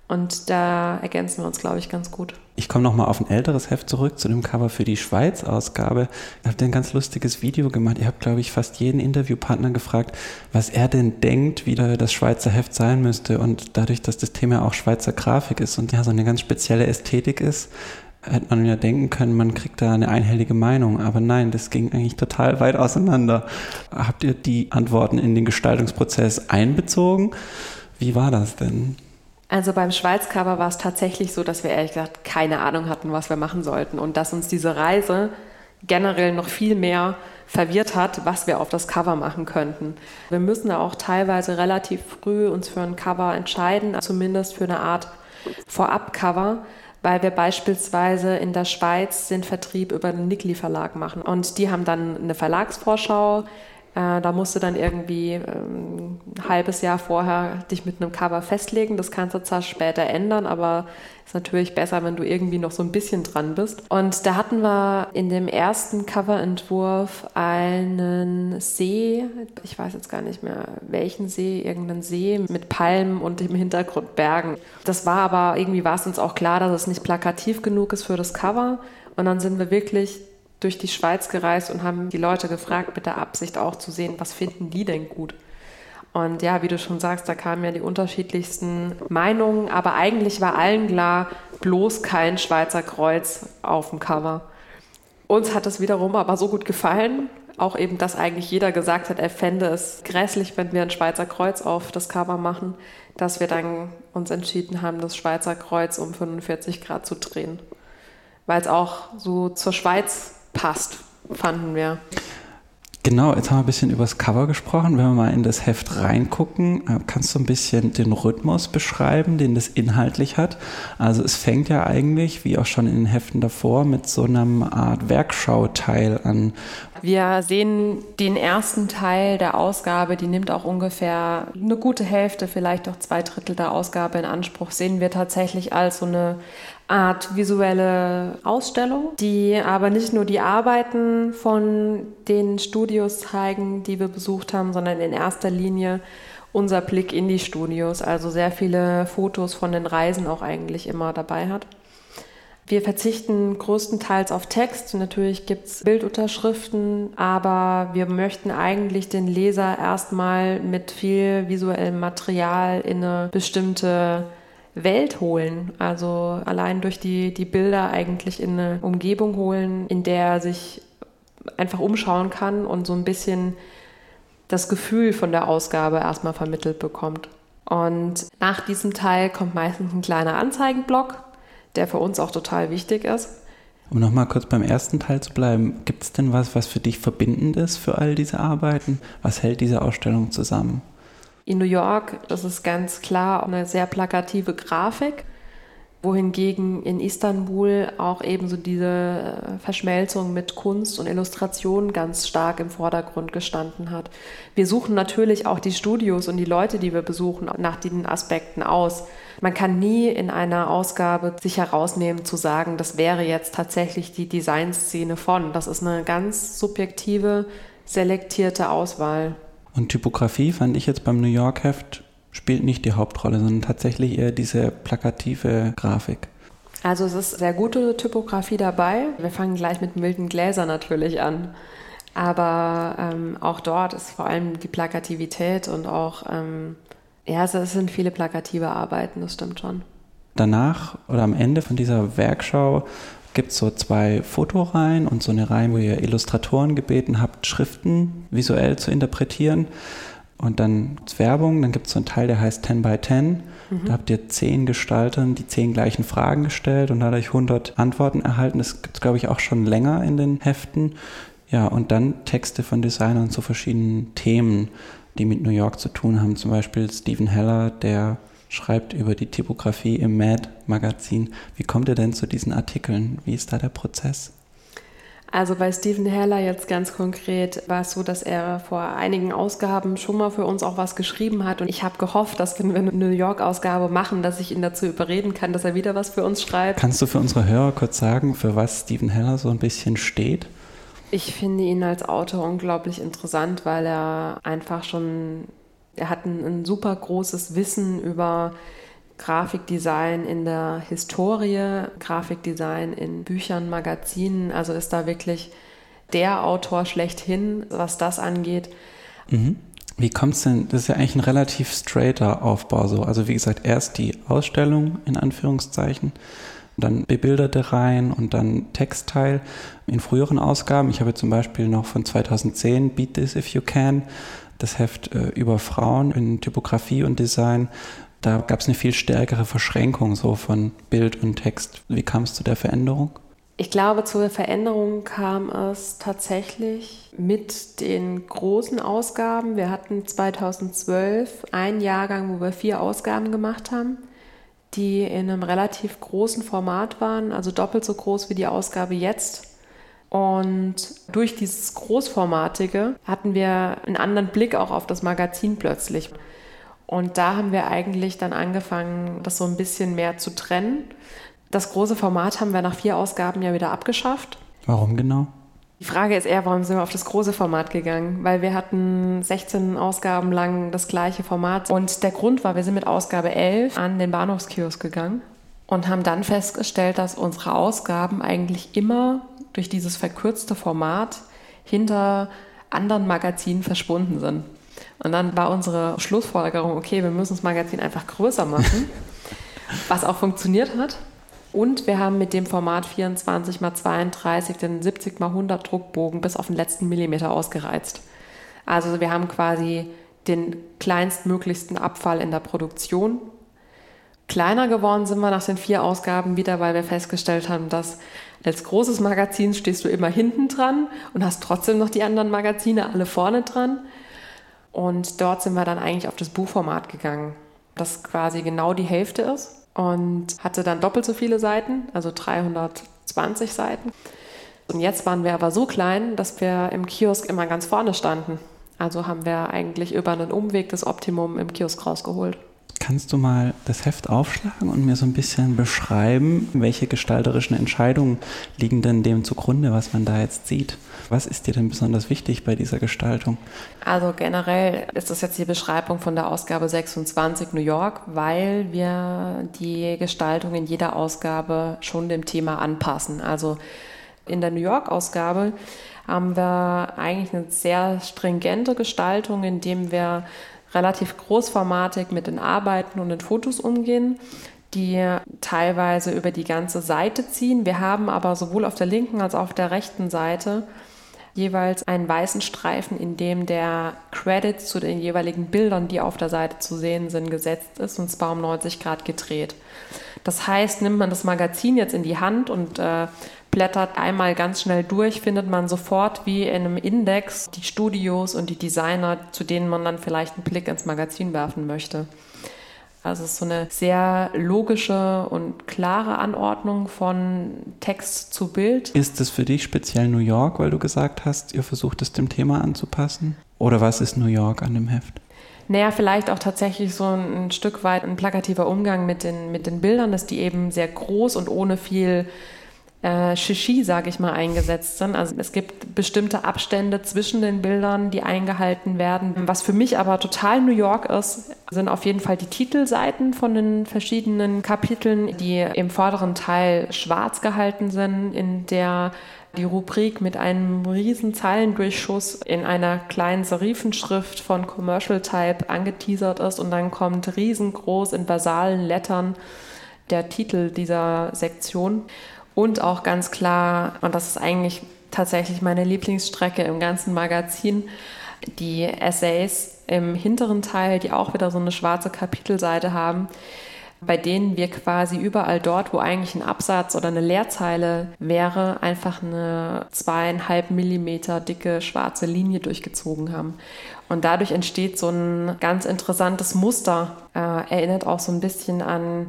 Und da ergänzen wir uns, glaube ich, ganz gut. Ich komme nochmal auf ein älteres Heft zurück, zu dem Cover für die Schweiz-Ausgabe. Ihr habt ein ganz lustiges Video gemacht. Ihr habt, glaube ich, fast jeden Interviewpartner gefragt, was er denn denkt, wie das Schweizer Heft sein müsste. Und dadurch, dass das Thema auch Schweizer Grafik ist und ja so eine ganz spezielle Ästhetik ist, hätte man ja denken können, man kriegt da eine einhellige Meinung. Aber nein, das ging eigentlich total weit auseinander. Habt ihr die Antworten in den Gestaltungsprozess einbezogen? Wie war das denn? Also beim Schweiz-Cover war es tatsächlich so, dass wir ehrlich gesagt keine Ahnung hatten, was wir machen sollten. Und dass uns diese Reise generell noch viel mehr verwirrt hat, was wir auf das Cover machen könnten. Wir müssen da auch teilweise relativ früh uns für ein Cover entscheiden, zumindest für eine Art Vorab-Cover, weil wir beispielsweise in der Schweiz den Vertrieb über den Nickli-Verlag machen. Und die haben dann eine Verlagsvorschau. Da musst du dann irgendwie ein halbes Jahr vorher dich mit einem Cover festlegen. Das kannst du zwar später ändern, aber ist natürlich besser, wenn du irgendwie noch so ein bisschen dran bist. Und da hatten wir in dem ersten Coverentwurf einen See, ich weiß jetzt gar nicht mehr welchen See, irgendeinen See mit Palmen und im Hintergrund Bergen. Das war aber, irgendwie war es uns auch klar, dass es nicht plakativ genug ist für das Cover. Und dann sind wir wirklich durch die Schweiz gereist und haben die Leute gefragt, mit der Absicht auch zu sehen, was finden die denn gut. Und ja, wie du schon sagst, da kamen ja die unterschiedlichsten Meinungen, aber eigentlich war allen klar, bloß kein Schweizer Kreuz auf dem Cover. Uns hat das wiederum aber so gut gefallen, auch eben, dass eigentlich jeder gesagt hat, er fände es grässlich, wenn wir ein Schweizer Kreuz auf das Cover machen, dass wir dann uns entschieden haben, das Schweizer Kreuz um 45 Grad zu drehen. Weil es auch so zur Schweiz passt, fanden wir. Genau, jetzt haben wir ein bisschen über das Cover gesprochen. Wenn wir mal in das Heft reingucken, kannst du ein bisschen den Rhythmus beschreiben, den das inhaltlich hat? Also es fängt ja eigentlich, wie auch schon in den Heften davor, mit so einer Art Werkschau-Teil an. Wir sehen den ersten Teil der Ausgabe, die nimmt auch ungefähr eine gute Hälfte, vielleicht auch 2/3 der Ausgabe in Anspruch, sehen wir tatsächlich als so eine Art visuelle Ausstellung, die aber nicht nur die Arbeiten von den Studios zeigen, die wir besucht haben, sondern in erster Linie unser Blick in die Studios, also sehr viele Fotos von den Reisen auch eigentlich immer dabei hat. Wir verzichten größtenteils auf Text, natürlich gibt es Bildunterschriften, aber wir möchten eigentlich den Leser erstmal mit viel visuellem Material in eine bestimmte Welt holen, also allein durch die Bilder eigentlich in eine Umgebung holen, in der er sich einfach umschauen kann und so ein bisschen das Gefühl von der Ausgabe erstmal vermittelt bekommt. Und nach diesem Teil kommt meistens ein kleiner Anzeigenblock, der für uns auch total wichtig ist. Um nochmal kurz beim ersten Teil zu bleiben, gibt es denn was für dich verbindend ist für all diese Arbeiten? Was hält diese Ausstellung zusammen? In New York, das ist ganz klar eine sehr plakative Grafik. wohingegen in Istanbul auch eben so diese Verschmelzung mit Kunst und Illustration ganz stark im Vordergrund gestanden hat. Wir suchen natürlich auch die Studios und die Leute, die wir besuchen, nach diesen Aspekten aus. Man kann nie in einer Ausgabe sich herausnehmen zu sagen, das wäre jetzt tatsächlich die Designszene von. Das ist eine ganz subjektive, selektierte Auswahl. Und Typografie fand ich jetzt beim New York-Heft spielt nicht die Hauptrolle, sondern tatsächlich eher diese plakative Grafik. Also es ist sehr gute Typografie dabei. Wir fangen gleich mit milden Gläsern natürlich an. Aber auch dort ist vor allem die Plakativität und auch, es sind viele plakative Arbeiten, das stimmt schon. Danach oder am Ende von dieser Werkschau gibt es so 2 Fotoreihen und so eine Reihe, wo ihr Illustratoren gebeten habt, Schriften visuell zu interpretieren. Und dann Werbung, dann gibt es so einen Teil, der heißt 10 by 10. Mhm. Da habt ihr 10 Gestaltern die 10 gleichen Fragen gestellt und dadurch 100 Antworten erhalten. Das gibt es, glaube ich, auch schon länger in den Heften. Ja, und dann Texte von Designern zu verschiedenen Themen, die mit New York zu tun haben. Zum Beispiel Stephen Heller, der schreibt über die Typografie im Mad-Magazin. Wie kommt ihr denn zu diesen Artikeln? Wie ist da der Prozess? Also bei Stephen Heller jetzt ganz konkret war es so, dass er vor einigen Ausgaben schon mal für uns auch was geschrieben hat. Und ich habe gehofft, dass wenn wir eine New York-Ausgabe machen, dass ich ihn dazu überreden kann, dass er wieder was für uns schreibt. Kannst du für unsere Hörer kurz sagen, für was Stephen Heller so ein bisschen steht? Ich finde ihn als Autor unglaublich interessant, weil er einfach schon, er hat ein super großes Wissen über Grafikdesign in der Historie, Grafikdesign in Büchern, Magazinen, also ist da wirklich der Autor schlechthin, was das angeht. Mhm. Wie kommt's denn, das ist ja eigentlich ein relativ straighter Aufbau so, also wie gesagt, erst die Ausstellung in Anführungszeichen, dann bebilderte Reihen und dann Textteil. In früheren Ausgaben, ich habe zum Beispiel noch von 2010 Beat This If You Can, das Heft über Frauen in Typografie und Design, da gab es eine viel stärkere Verschränkung so von Bild und Text. Wie kam es zu der Veränderung? Ich glaube, zur Veränderung kam es tatsächlich mit den großen Ausgaben. Wir hatten 2012 einen Jahrgang, wo wir 4 Ausgaben gemacht haben, die in einem relativ großen Format waren, also doppelt so groß wie die Ausgabe jetzt. Und durch dieses Großformatige hatten wir einen anderen Blick auch auf das Magazin plötzlich. Und da haben wir eigentlich dann angefangen, das so ein bisschen mehr zu trennen. Das große Format haben wir nach 4 Ausgaben ja wieder abgeschafft. Warum genau? Die Frage ist eher, warum sind wir auf das große Format gegangen? Weil wir hatten 16 Ausgaben lang das gleiche Format. Und der Grund war, wir sind mit Ausgabe 11 an den Bahnhofskiosk gegangen und haben dann festgestellt, dass unsere Ausgaben eigentlich immer durch dieses verkürzte Format hinter anderen Magazinen verschwunden sind. Und dann war unsere Schlussfolgerung, okay, wir müssen das Magazin einfach größer machen, was auch funktioniert hat. Und wir haben mit dem Format 24x32 den 70x100 Druckbogen bis auf den letzten Millimeter ausgereizt. Also wir haben quasi den kleinstmöglichsten Abfall in der Produktion. Kleiner geworden sind wir nach den 4 Ausgaben wieder, weil wir festgestellt haben, dass als großes Magazin stehst du immer hinten dran und hast trotzdem noch die anderen Magazine alle vorne dran. Und dort sind wir dann eigentlich auf das Buchformat gegangen, das quasi genau die Hälfte ist und hatte dann doppelt so viele Seiten, also 320 Seiten. Und jetzt waren wir aber so klein, dass wir im Kiosk immer ganz vorne standen. Also haben wir eigentlich über einen Umweg das Optimum im Kiosk rausgeholt. Kannst du mal das Heft aufschlagen und mir so ein bisschen beschreiben, welche gestalterischen Entscheidungen liegen denn dem zugrunde, was man da jetzt sieht? Was ist dir denn besonders wichtig bei dieser Gestaltung? Also generell ist das jetzt die Beschreibung von der Ausgabe 26 New York, weil wir die Gestaltung in jeder Ausgabe schon dem Thema anpassen. Also in der New York-Ausgabe haben wir eigentlich eine sehr stringente Gestaltung, indem wir relativ großformatig mit den Arbeiten und den Fotos umgehen, die teilweise über die ganze Seite ziehen. Wir haben aber sowohl auf der linken als auch auf der rechten Seite jeweils einen weißen Streifen, in dem der Credit zu den jeweiligen Bildern, die auf der Seite zu sehen sind, gesetzt ist und zwar um 90 Grad gedreht. Das heißt, nimmt man das Magazin jetzt in die Hand und blättert einmal ganz schnell durch, findet man sofort wie in einem Index die Studios und die Designer, zu denen man dann vielleicht einen Blick ins Magazin werfen möchte. Also es ist so eine sehr logische und klare Anordnung von Text zu Bild. Ist das für dich speziell New York, weil du gesagt hast, ihr versucht es dem Thema anzupassen? Oder was ist New York an dem Heft? Naja, vielleicht auch tatsächlich so ein Stück weit ein plakativer Umgang mit den Bildern, dass die eben sehr groß und ohne viel Shishi, sage ich mal, eingesetzt sind. Also es gibt bestimmte Abstände zwischen den Bildern, die eingehalten werden. Was für mich aber total New York ist, sind auf jeden Fall die Titelseiten von den verschiedenen Kapiteln, die im vorderen Teil schwarz gehalten sind, in der die Rubrik mit einem riesen Zeilendurchschuss in einer kleinen Serifenschrift von Commercial Type angeteasert ist, und dann kommt riesengroß in basalen Lettern der Titel dieser Sektion. Und auch ganz klar, und das ist eigentlich tatsächlich meine Lieblingsstrecke im ganzen Magazin, die Essays im hinteren Teil, die auch wieder so eine schwarze Kapitelseite haben, bei denen wir quasi überall dort, wo eigentlich ein Absatz oder eine Leerzeile wäre, einfach eine 2,5 Millimeter dicke schwarze Linie durchgezogen haben. Und dadurch entsteht so ein ganz interessantes Muster, erinnert auch so ein bisschen an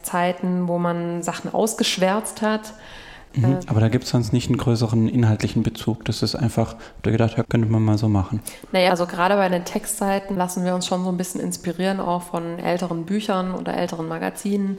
Zeiten, wo man Sachen ausgeschwärzt hat. Aber da gibt es sonst nicht einen größeren inhaltlichen Bezug. Das ist einfach, da gedacht, ja, könnte man mal so machen. Naja, also gerade bei den Textseiten lassen wir uns schon so ein bisschen inspirieren, auch von älteren Büchern oder älteren Magazinen.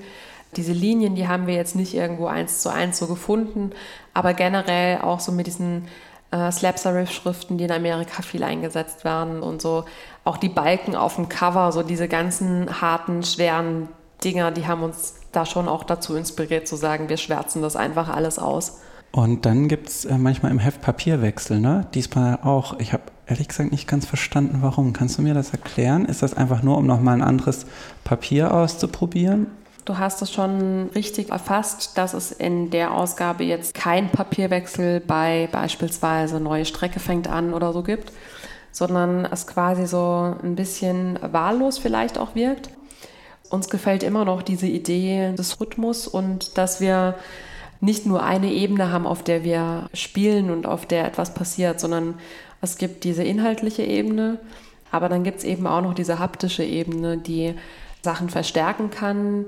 Diese Linien, die haben wir jetzt nicht irgendwo 1:1 so gefunden, aber generell auch so mit diesen Slab-Serif-Schriften, die in Amerika viel eingesetzt werden und so. Auch die Balken auf dem Cover, so diese ganzen harten, schweren Dinger, die haben uns da schon auch dazu inspiriert, zu sagen, wir schwärzen das einfach alles aus. Und dann gibt es manchmal im Heft Papierwechsel, ne? Diesmal auch. Ich habe ehrlich gesagt nicht ganz verstanden, warum. Kannst du mir das erklären? Ist das einfach nur, um nochmal ein anderes Papier auszuprobieren? Du hast es schon richtig erfasst, dass es in der Ausgabe jetzt kein Papierwechsel bei beispielsweise Neue Strecke fängt an oder so gibt, sondern es quasi so ein bisschen wahllos vielleicht auch wirkt. Uns gefällt immer noch diese Idee des Rhythmus und dass wir nicht nur eine Ebene haben, auf der wir spielen und auf der etwas passiert, sondern es gibt diese inhaltliche Ebene, aber dann gibt es eben auch noch diese haptische Ebene, die Sachen verstärken kann,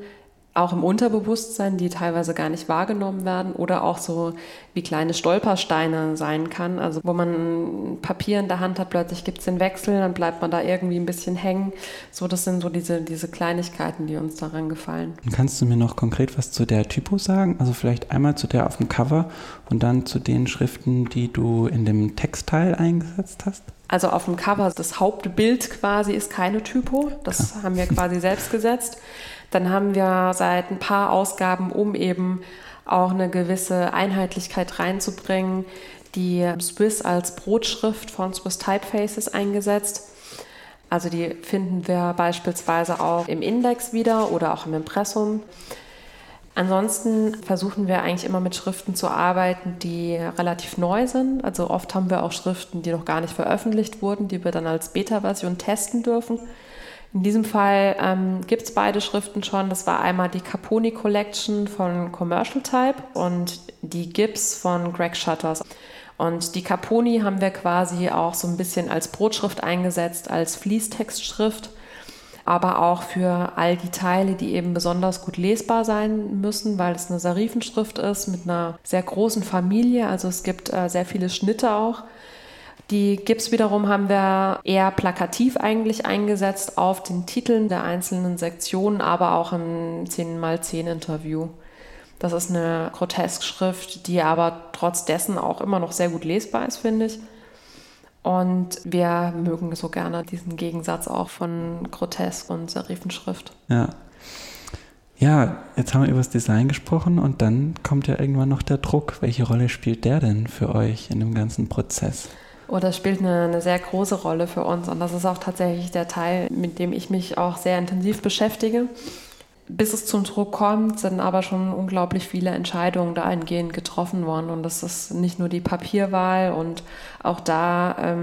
auch im Unterbewusstsein, die teilweise gar nicht wahrgenommen werden, oder auch so wie kleine Stolpersteine sein kann, also wo man Papier in der Hand hat, plötzlich gibt es den Wechsel, dann bleibt man da irgendwie ein bisschen hängen. So, das sind so diese Kleinigkeiten, die uns daran gefallen. Kannst du mir noch konkret was zu der Typo sagen? Also vielleicht einmal zu der auf dem Cover und dann zu den Schriften, die du in dem Textteil eingesetzt hast? Also auf dem Cover, das Hauptbild quasi ist keine Typo, das haben wir quasi selbst gesetzt. Dann haben wir seit ein paar Ausgaben, um eben auch eine gewisse Einheitlichkeit reinzubringen, die Swiss als Brotschrift von Swiss Typefaces eingesetzt. Also die finden wir beispielsweise auch im Index wieder oder auch im Impressum. Ansonsten versuchen wir eigentlich immer mit Schriften zu arbeiten, die relativ neu sind. Also oft haben wir auch Schriften, die noch gar nicht veröffentlicht wurden, die wir dann als Beta-Version testen dürfen. In diesem Fall gibt es beide Schriften schon. Das war einmal die Caponi Collection von Commercial Type und die Gibbs von Greg Shutters. Und die Caponi haben wir quasi auch so ein bisschen als Brotschrift eingesetzt, als Fließtextschrift, aber auch für all die Teile, die eben besonders gut lesbar sein müssen, weil es eine Serifenschrift ist mit einer sehr großen Familie. Also es gibt sehr viele Schnitte auch. Die Gips wiederum haben wir eher plakativ eigentlich eingesetzt auf den Titeln der einzelnen Sektionen, aber auch im 10x10-Interview. Das ist eine Grotesk-Schrift, die aber trotz dessen auch immer noch sehr gut lesbar ist, finde ich. Und wir mögen so gerne diesen Gegensatz auch von Grotesk und Serifenschrift. Ja, jetzt haben wir über das Design gesprochen und dann kommt ja irgendwann noch der Druck. Welche Rolle spielt der denn für euch in dem ganzen Prozess? Oh, das spielt eine sehr große Rolle für uns und das ist auch tatsächlich der Teil, mit dem ich mich auch sehr intensiv beschäftige. Bis es zum Druck kommt, sind aber schon unglaublich viele Entscheidungen dahingehend getroffen worden. Und das ist nicht nur die Papierwahl und auch da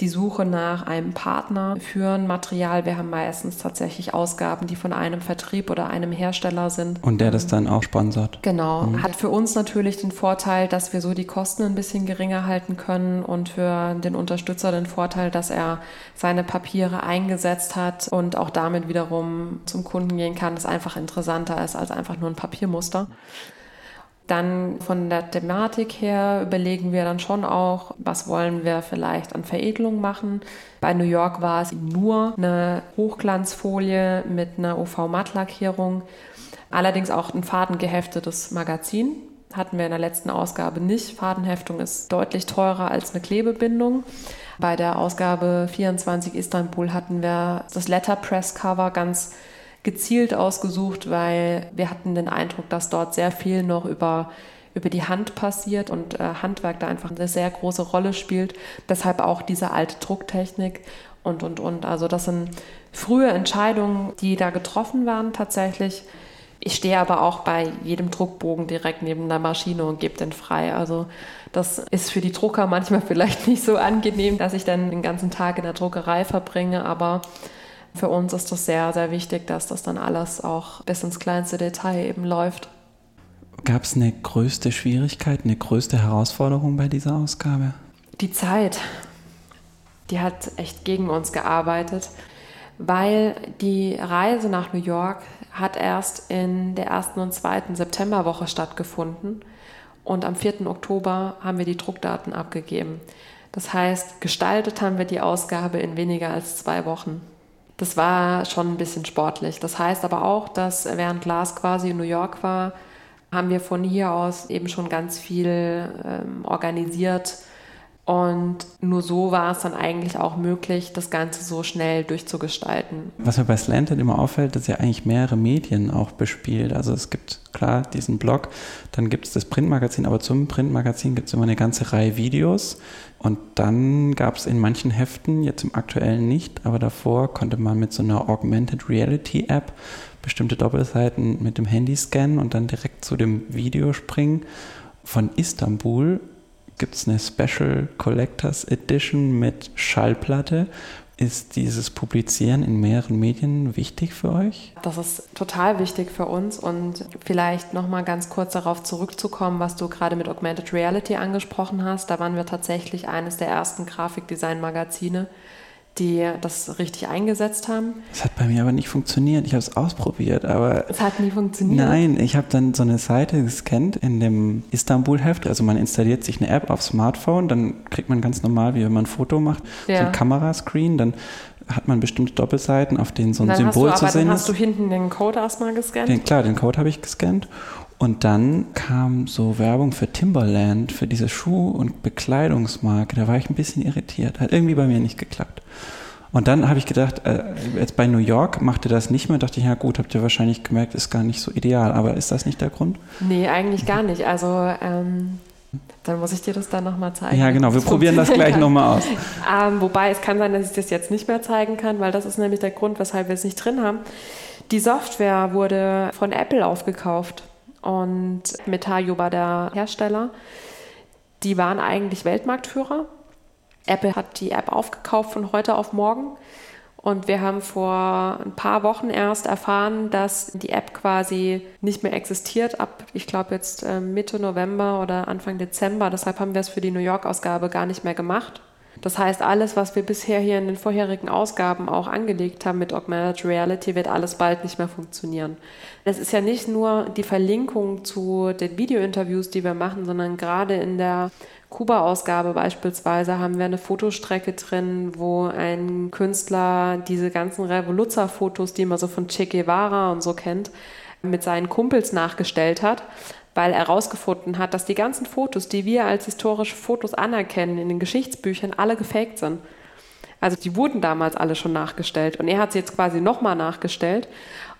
die Suche nach einem Partner für ein Material. Wir haben meistens tatsächlich Ausgaben, die von einem Vertrieb oder einem Hersteller sind. Und der das dann auch sponsert. Genau. Mhm. Hat für uns natürlich den Vorteil, dass wir so die Kosten ein bisschen geringer halten können und für den Unterstützer den Vorteil, dass er seine Papiere eingesetzt hat und auch damit wiederum zum Kunden gehen kann, das einfach interessanter ist als einfach nur ein Papiermuster. Dann von der Thematik her überlegen wir dann schon auch, was wollen wir vielleicht an Veredelung machen. Bei New York war es nur eine Hochglanzfolie mit einer UV-Mattlackierung, allerdings auch ein fadengeheftetes Magazin. Hatten wir in der letzten Ausgabe nicht. Fadenheftung ist deutlich teurer als eine Klebebindung. Bei der Ausgabe 24 Istanbul hatten wir das Letterpress-Cover ganz gezielt ausgesucht, weil wir hatten den Eindruck, dass dort sehr viel noch über die Hand passiert und Handwerk da einfach eine sehr große Rolle spielt. Deshalb auch diese alte Drucktechnik und. Also das sind frühe Entscheidungen, die da getroffen waren tatsächlich. Ich stehe aber auch bei jedem Druckbogen direkt neben der Maschine und gebe den frei. Also das ist für die Drucker manchmal vielleicht nicht so angenehm, dass ich dann den ganzen Tag in der Druckerei verbringe, aber für uns ist das sehr, sehr wichtig, dass das dann alles auch bis ins kleinste Detail eben läuft. Gab es eine größte Schwierigkeit, eine größte Herausforderung bei dieser Ausgabe? Die Zeit, die hat echt gegen uns gearbeitet, weil die Reise nach New York hat erst in der ersten und zweiten Septemberwoche stattgefunden und am 4. Oktober haben wir die Druckdaten abgegeben. Das heißt, gestaltet haben wir die Ausgabe in weniger als 2 Wochen. Das war schon ein bisschen sportlich. Das heißt aber auch, dass während Lars quasi in New York war, haben wir von hier aus eben schon ganz viel organisiert. Und nur so war es dann eigentlich auch möglich, das Ganze so schnell durchzugestalten. Was mir bei Slanted immer auffällt, dass ihr eigentlich mehrere Medien auch bespielt. Also es gibt klar diesen Blog, dann gibt es das Printmagazin, aber zum Printmagazin gibt es immer eine ganze Reihe Videos. Und dann gab es in manchen Heften, jetzt im aktuellen nicht, aber davor konnte man mit so einer Augmented Reality App bestimmte Doppelseiten mit dem Handy scannen und dann direkt zu dem Video springen. Von Istanbul gibt es eine Special Collectors Edition mit Schallplatte. Ist dieses Publizieren in mehreren Medien wichtig für euch? Das ist total wichtig für uns und vielleicht nochmal ganz kurz darauf zurückzukommen, was du gerade mit Augmented Reality angesprochen hast. Da waren wir tatsächlich eines der ersten Grafikdesign-Magazine, die das richtig eingesetzt haben. Es hat bei mir aber nicht funktioniert. Ich habe es ausprobiert, aber... Es hat nie funktioniert? Nein, ich habe dann so eine Seite gescannt in dem Istanbul-Heft. Also man installiert sich eine App aufs Smartphone, dann kriegt man ganz normal, wie wenn man ein Foto macht, so ein Kamerascreen, dann hat man bestimmte Doppelseiten, auf denen so ein Symbol zu sehen ist. Dann hast du hinten den Code erstmal gescannt? Den Code habe ich gescannt. Und dann kam so Werbung für Timberland, für diese Schuh- und Bekleidungsmarke. Da war ich ein bisschen irritiert. Hat irgendwie bei mir nicht geklappt. Und dann habe ich gedacht, jetzt bei New York macht ihr das nicht mehr. Dachte ich, ja gut, habt ihr wahrscheinlich gemerkt, ist gar nicht so ideal. Aber ist das nicht der Grund? Nee, eigentlich gar nicht. Also dann muss ich dir das dann nochmal zeigen. Ja genau, wir probieren das gleich nochmal aus. Wobei es kann sein, dass ich das jetzt nicht mehr zeigen kann, weil das ist nämlich der Grund, weshalb wir es nicht drin haben. Die Software wurde von Apple aufgekauft. Und Metajo war der Hersteller. Die waren eigentlich Weltmarktführer. Apple hat die App aufgekauft von heute auf morgen. Und wir haben vor ein paar Wochen erst erfahren, dass die App quasi nicht mehr existiert ab, ich glaube jetzt Mitte November oder Anfang Dezember. Deshalb haben wir es für die New York-Ausgabe gar nicht mehr gemacht. Das heißt, alles, was wir bisher hier in den vorherigen Ausgaben auch angelegt haben mit Augmented Reality, wird alles bald nicht mehr funktionieren. Das ist ja nicht nur die Verlinkung zu den Videointerviews, die wir machen, sondern gerade in der Kuba-Ausgabe beispielsweise haben wir eine Fotostrecke drin, wo ein Künstler diese ganzen Revoluzzer-Fotos, die man so von Che Guevara und so kennt, mit seinen Kumpels nachgestellt hat, weil er herausgefunden hat, dass die ganzen Fotos, die wir als historische Fotos anerkennen, in den Geschichtsbüchern alle gefaked sind. Also die wurden damals alle schon nachgestellt und er hat sie jetzt quasi nochmal nachgestellt.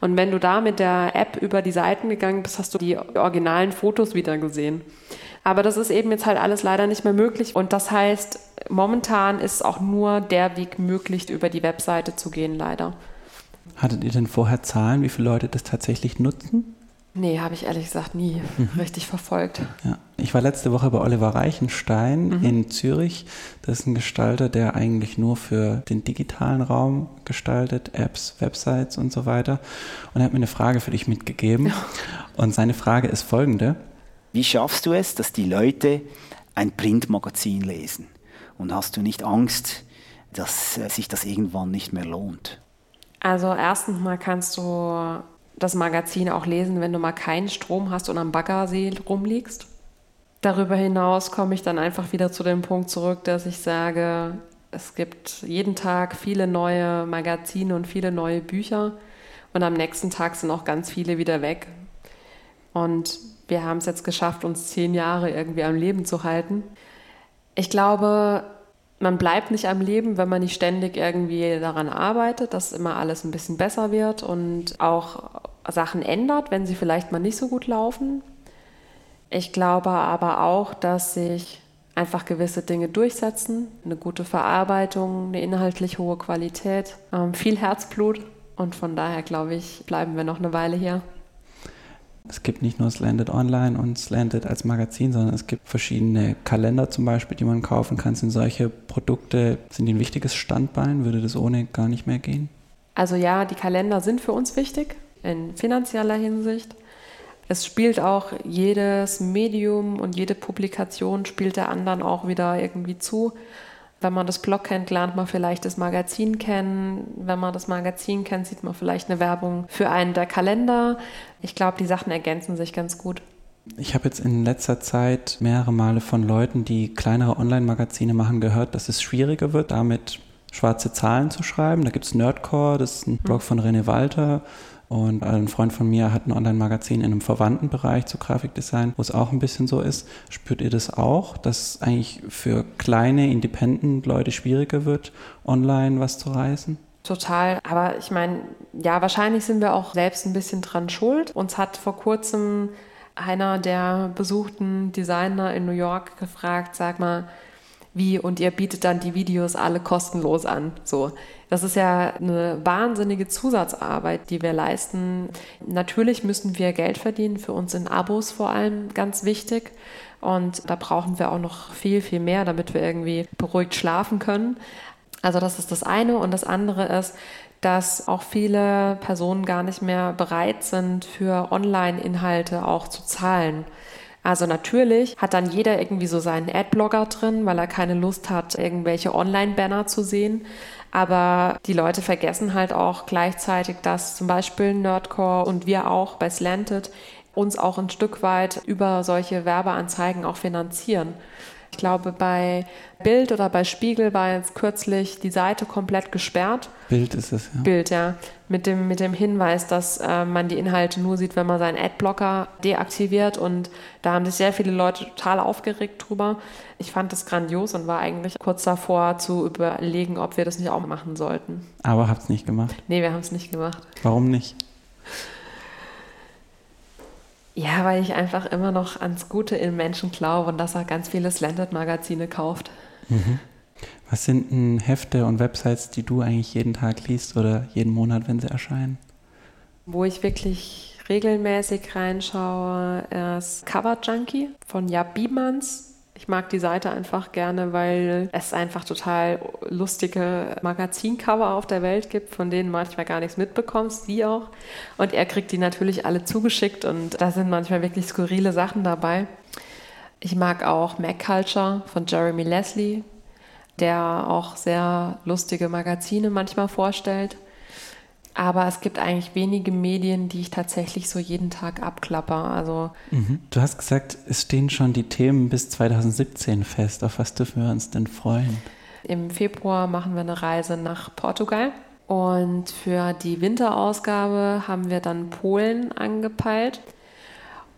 Und wenn du da mit der App über die Seiten gegangen bist, hast du die originalen Fotos wieder gesehen. Aber das ist eben jetzt halt alles leider nicht mehr möglich und das heißt, momentan ist auch nur der Weg möglich, über die Webseite zu gehen, leider. Hattet ihr denn vorher Zahlen, wie viele Leute das tatsächlich nutzen? Nee, habe ich ehrlich gesagt nie richtig verfolgt. Ja. Ich war letzte Woche bei Oliver Reichenstein in Zürich. Das ist ein Gestalter, der eigentlich nur für den digitalen Raum gestaltet, Apps, Websites und so weiter. Und er hat mir eine Frage für dich mitgegeben. Ja. Und seine Frage ist folgende. Wie schaffst du es, dass die Leute ein Printmagazin lesen? Und hast du nicht Angst, dass sich das irgendwann nicht mehr lohnt? Also erstens mal kannst du das Magazin auch lesen, wenn du mal keinen Strom hast und am Baggersee rumliegst. Darüber hinaus komme ich dann einfach wieder zu dem Punkt zurück, dass ich sage, es gibt jeden Tag viele neue Magazine und viele neue Bücher und am nächsten Tag sind auch ganz viele wieder weg. Und wir haben es jetzt geschafft, uns 10 Jahre irgendwie am Leben zu halten. Ich glaube, man bleibt nicht am Leben, wenn man nicht ständig irgendwie daran arbeitet, dass immer alles ein bisschen besser wird und auch Sachen ändert, wenn sie vielleicht mal nicht so gut laufen. Ich glaube aber auch, dass sich einfach gewisse Dinge durchsetzen, eine gute Verarbeitung, eine inhaltlich hohe Qualität, viel Herzblut und von daher, glaube ich, bleiben wir noch eine Weile hier. Es gibt nicht nur Slanted Online und Slanted als Magazin, sondern es gibt verschiedene Kalender zum Beispiel, die man kaufen kann. Sind solche Produkte, sind die ein wichtiges Standbein? Würde das ohne gar nicht mehr gehen? Also ja, die Kalender sind für uns wichtig in finanzieller Hinsicht. Es spielt auch jedes Medium und jede Publikation spielt der anderen auch wieder irgendwie zu. Wenn man das Blog kennt, lernt man vielleicht das Magazin kennen. Wenn man das Magazin kennt, sieht man vielleicht eine Werbung für einen der Kalender. Ich glaube, die Sachen ergänzen sich ganz gut. Ich habe jetzt in letzter Zeit mehrere Male von Leuten, die kleinere Online-Magazine machen, gehört, dass es schwieriger wird, damit schwarze Zahlen zu schreiben. Da gibt es Nerdcore, das ist ein Blog von René Walter. Und ein Freund von mir hat ein Online-Magazin in einem verwandten Bereich zu Grafikdesign, wo es auch ein bisschen so ist. Spürt ihr das auch, dass es eigentlich für kleine, Independent-Leute schwieriger wird, online was zu reißen? Total. Aber ich meine, ja, wahrscheinlich sind wir auch selbst ein bisschen dran schuld. Uns hat vor kurzem einer der besuchten Designer in New York gefragt, sag mal, wie, und ihr bietet dann die Videos alle kostenlos an. So. Das ist ja eine wahnsinnige Zusatzarbeit, die wir leisten. Natürlich müssen wir Geld verdienen, für uns in Abos vor allem ganz wichtig. Und da brauchen wir auch noch viel, viel mehr, damit wir irgendwie beruhigt schlafen können. Also das ist das eine. Und das andere ist, dass auch viele Personen gar nicht mehr bereit sind, für Online-Inhalte auch zu zahlen. Also natürlich hat dann jeder irgendwie so seinen Adblogger drin, weil er keine Lust hat, irgendwelche Online-Banner zu sehen. Aber die Leute vergessen halt auch gleichzeitig, dass zum Beispiel Nerdcore und wir auch bei Slanted uns auch ein Stück weit über solche Werbeanzeigen auch finanzieren. Ich glaube, bei Bild oder bei Spiegel war jetzt kürzlich die Seite komplett gesperrt. Bild ist es, ja. Bild, ja. Mit dem Hinweis, dass man die Inhalte nur sieht, wenn man seinen Adblocker deaktiviert. Und da haben sich sehr viele Leute total aufgeregt drüber. Ich fand das grandios und war eigentlich kurz davor zu überlegen, ob wir das nicht auch machen sollten. Aber habt es nicht gemacht? Nee, wir haben es nicht gemacht. Warum nicht? Ja, weil ich einfach immer noch ans Gute in Menschen glaube und dass er ganz viele Slanted-Magazine kauft. Mhm. Was sind denn Hefte und Websites, die du eigentlich jeden Tag liest oder jeden Monat, wenn sie erscheinen? Wo ich wirklich regelmäßig reinschaue, ist Cover Junkie von Jap Biemans. Ich mag die Seite einfach gerne, weil es einfach total lustige Magazincover auf der Welt gibt, von denen manchmal gar nichts mitbekommst, sie auch. Und er kriegt die natürlich alle zugeschickt und da sind manchmal wirklich skurrile Sachen dabei. Ich mag auch Mac Culture von Jeremy Leslie, der auch sehr lustige Magazine manchmal vorstellt. Aber es gibt eigentlich wenige Medien, die ich tatsächlich so jeden Tag abklappe. Also Du hast gesagt, es stehen schon die Themen bis 2017 fest. Auf was dürfen wir uns denn freuen? Im Februar machen wir eine Reise nach Portugal. Und für die Winterausgabe haben wir dann Polen angepeilt.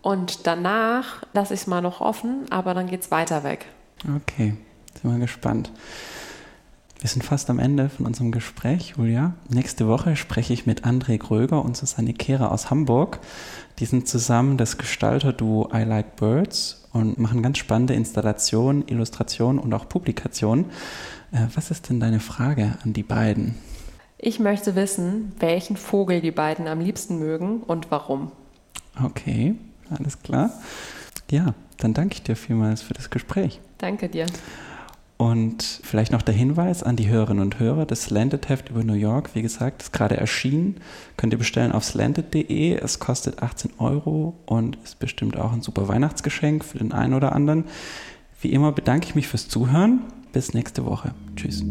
Und danach lasse ich es mal noch offen, aber dann geht es weiter weg. Okay, sind wir gespannt. Wir sind fast am Ende von unserem Gespräch, Julia. Nächste Woche spreche ich mit André Gröger und Susanne Kehrer aus Hamburg. Die sind zusammen das Gestalterduo I Like Birds und machen ganz spannende Installationen, Illustrationen und auch Publikationen. Was ist denn deine Frage an die beiden? Ich möchte wissen, welchen Vogel die beiden am liebsten mögen und warum. Okay, alles klar. Ja, dann danke ich dir vielmals für das Gespräch. Danke dir. Und vielleicht noch der Hinweis an die Hörerinnen und Hörer, das Slanted-Heft über New York, wie gesagt, ist gerade erschienen. Könnt ihr bestellen auf slanted.de. Es kostet 18 € und ist bestimmt auch ein super Weihnachtsgeschenk für den einen oder anderen. Wie immer bedanke ich mich fürs Zuhören. Bis nächste Woche. Tschüss.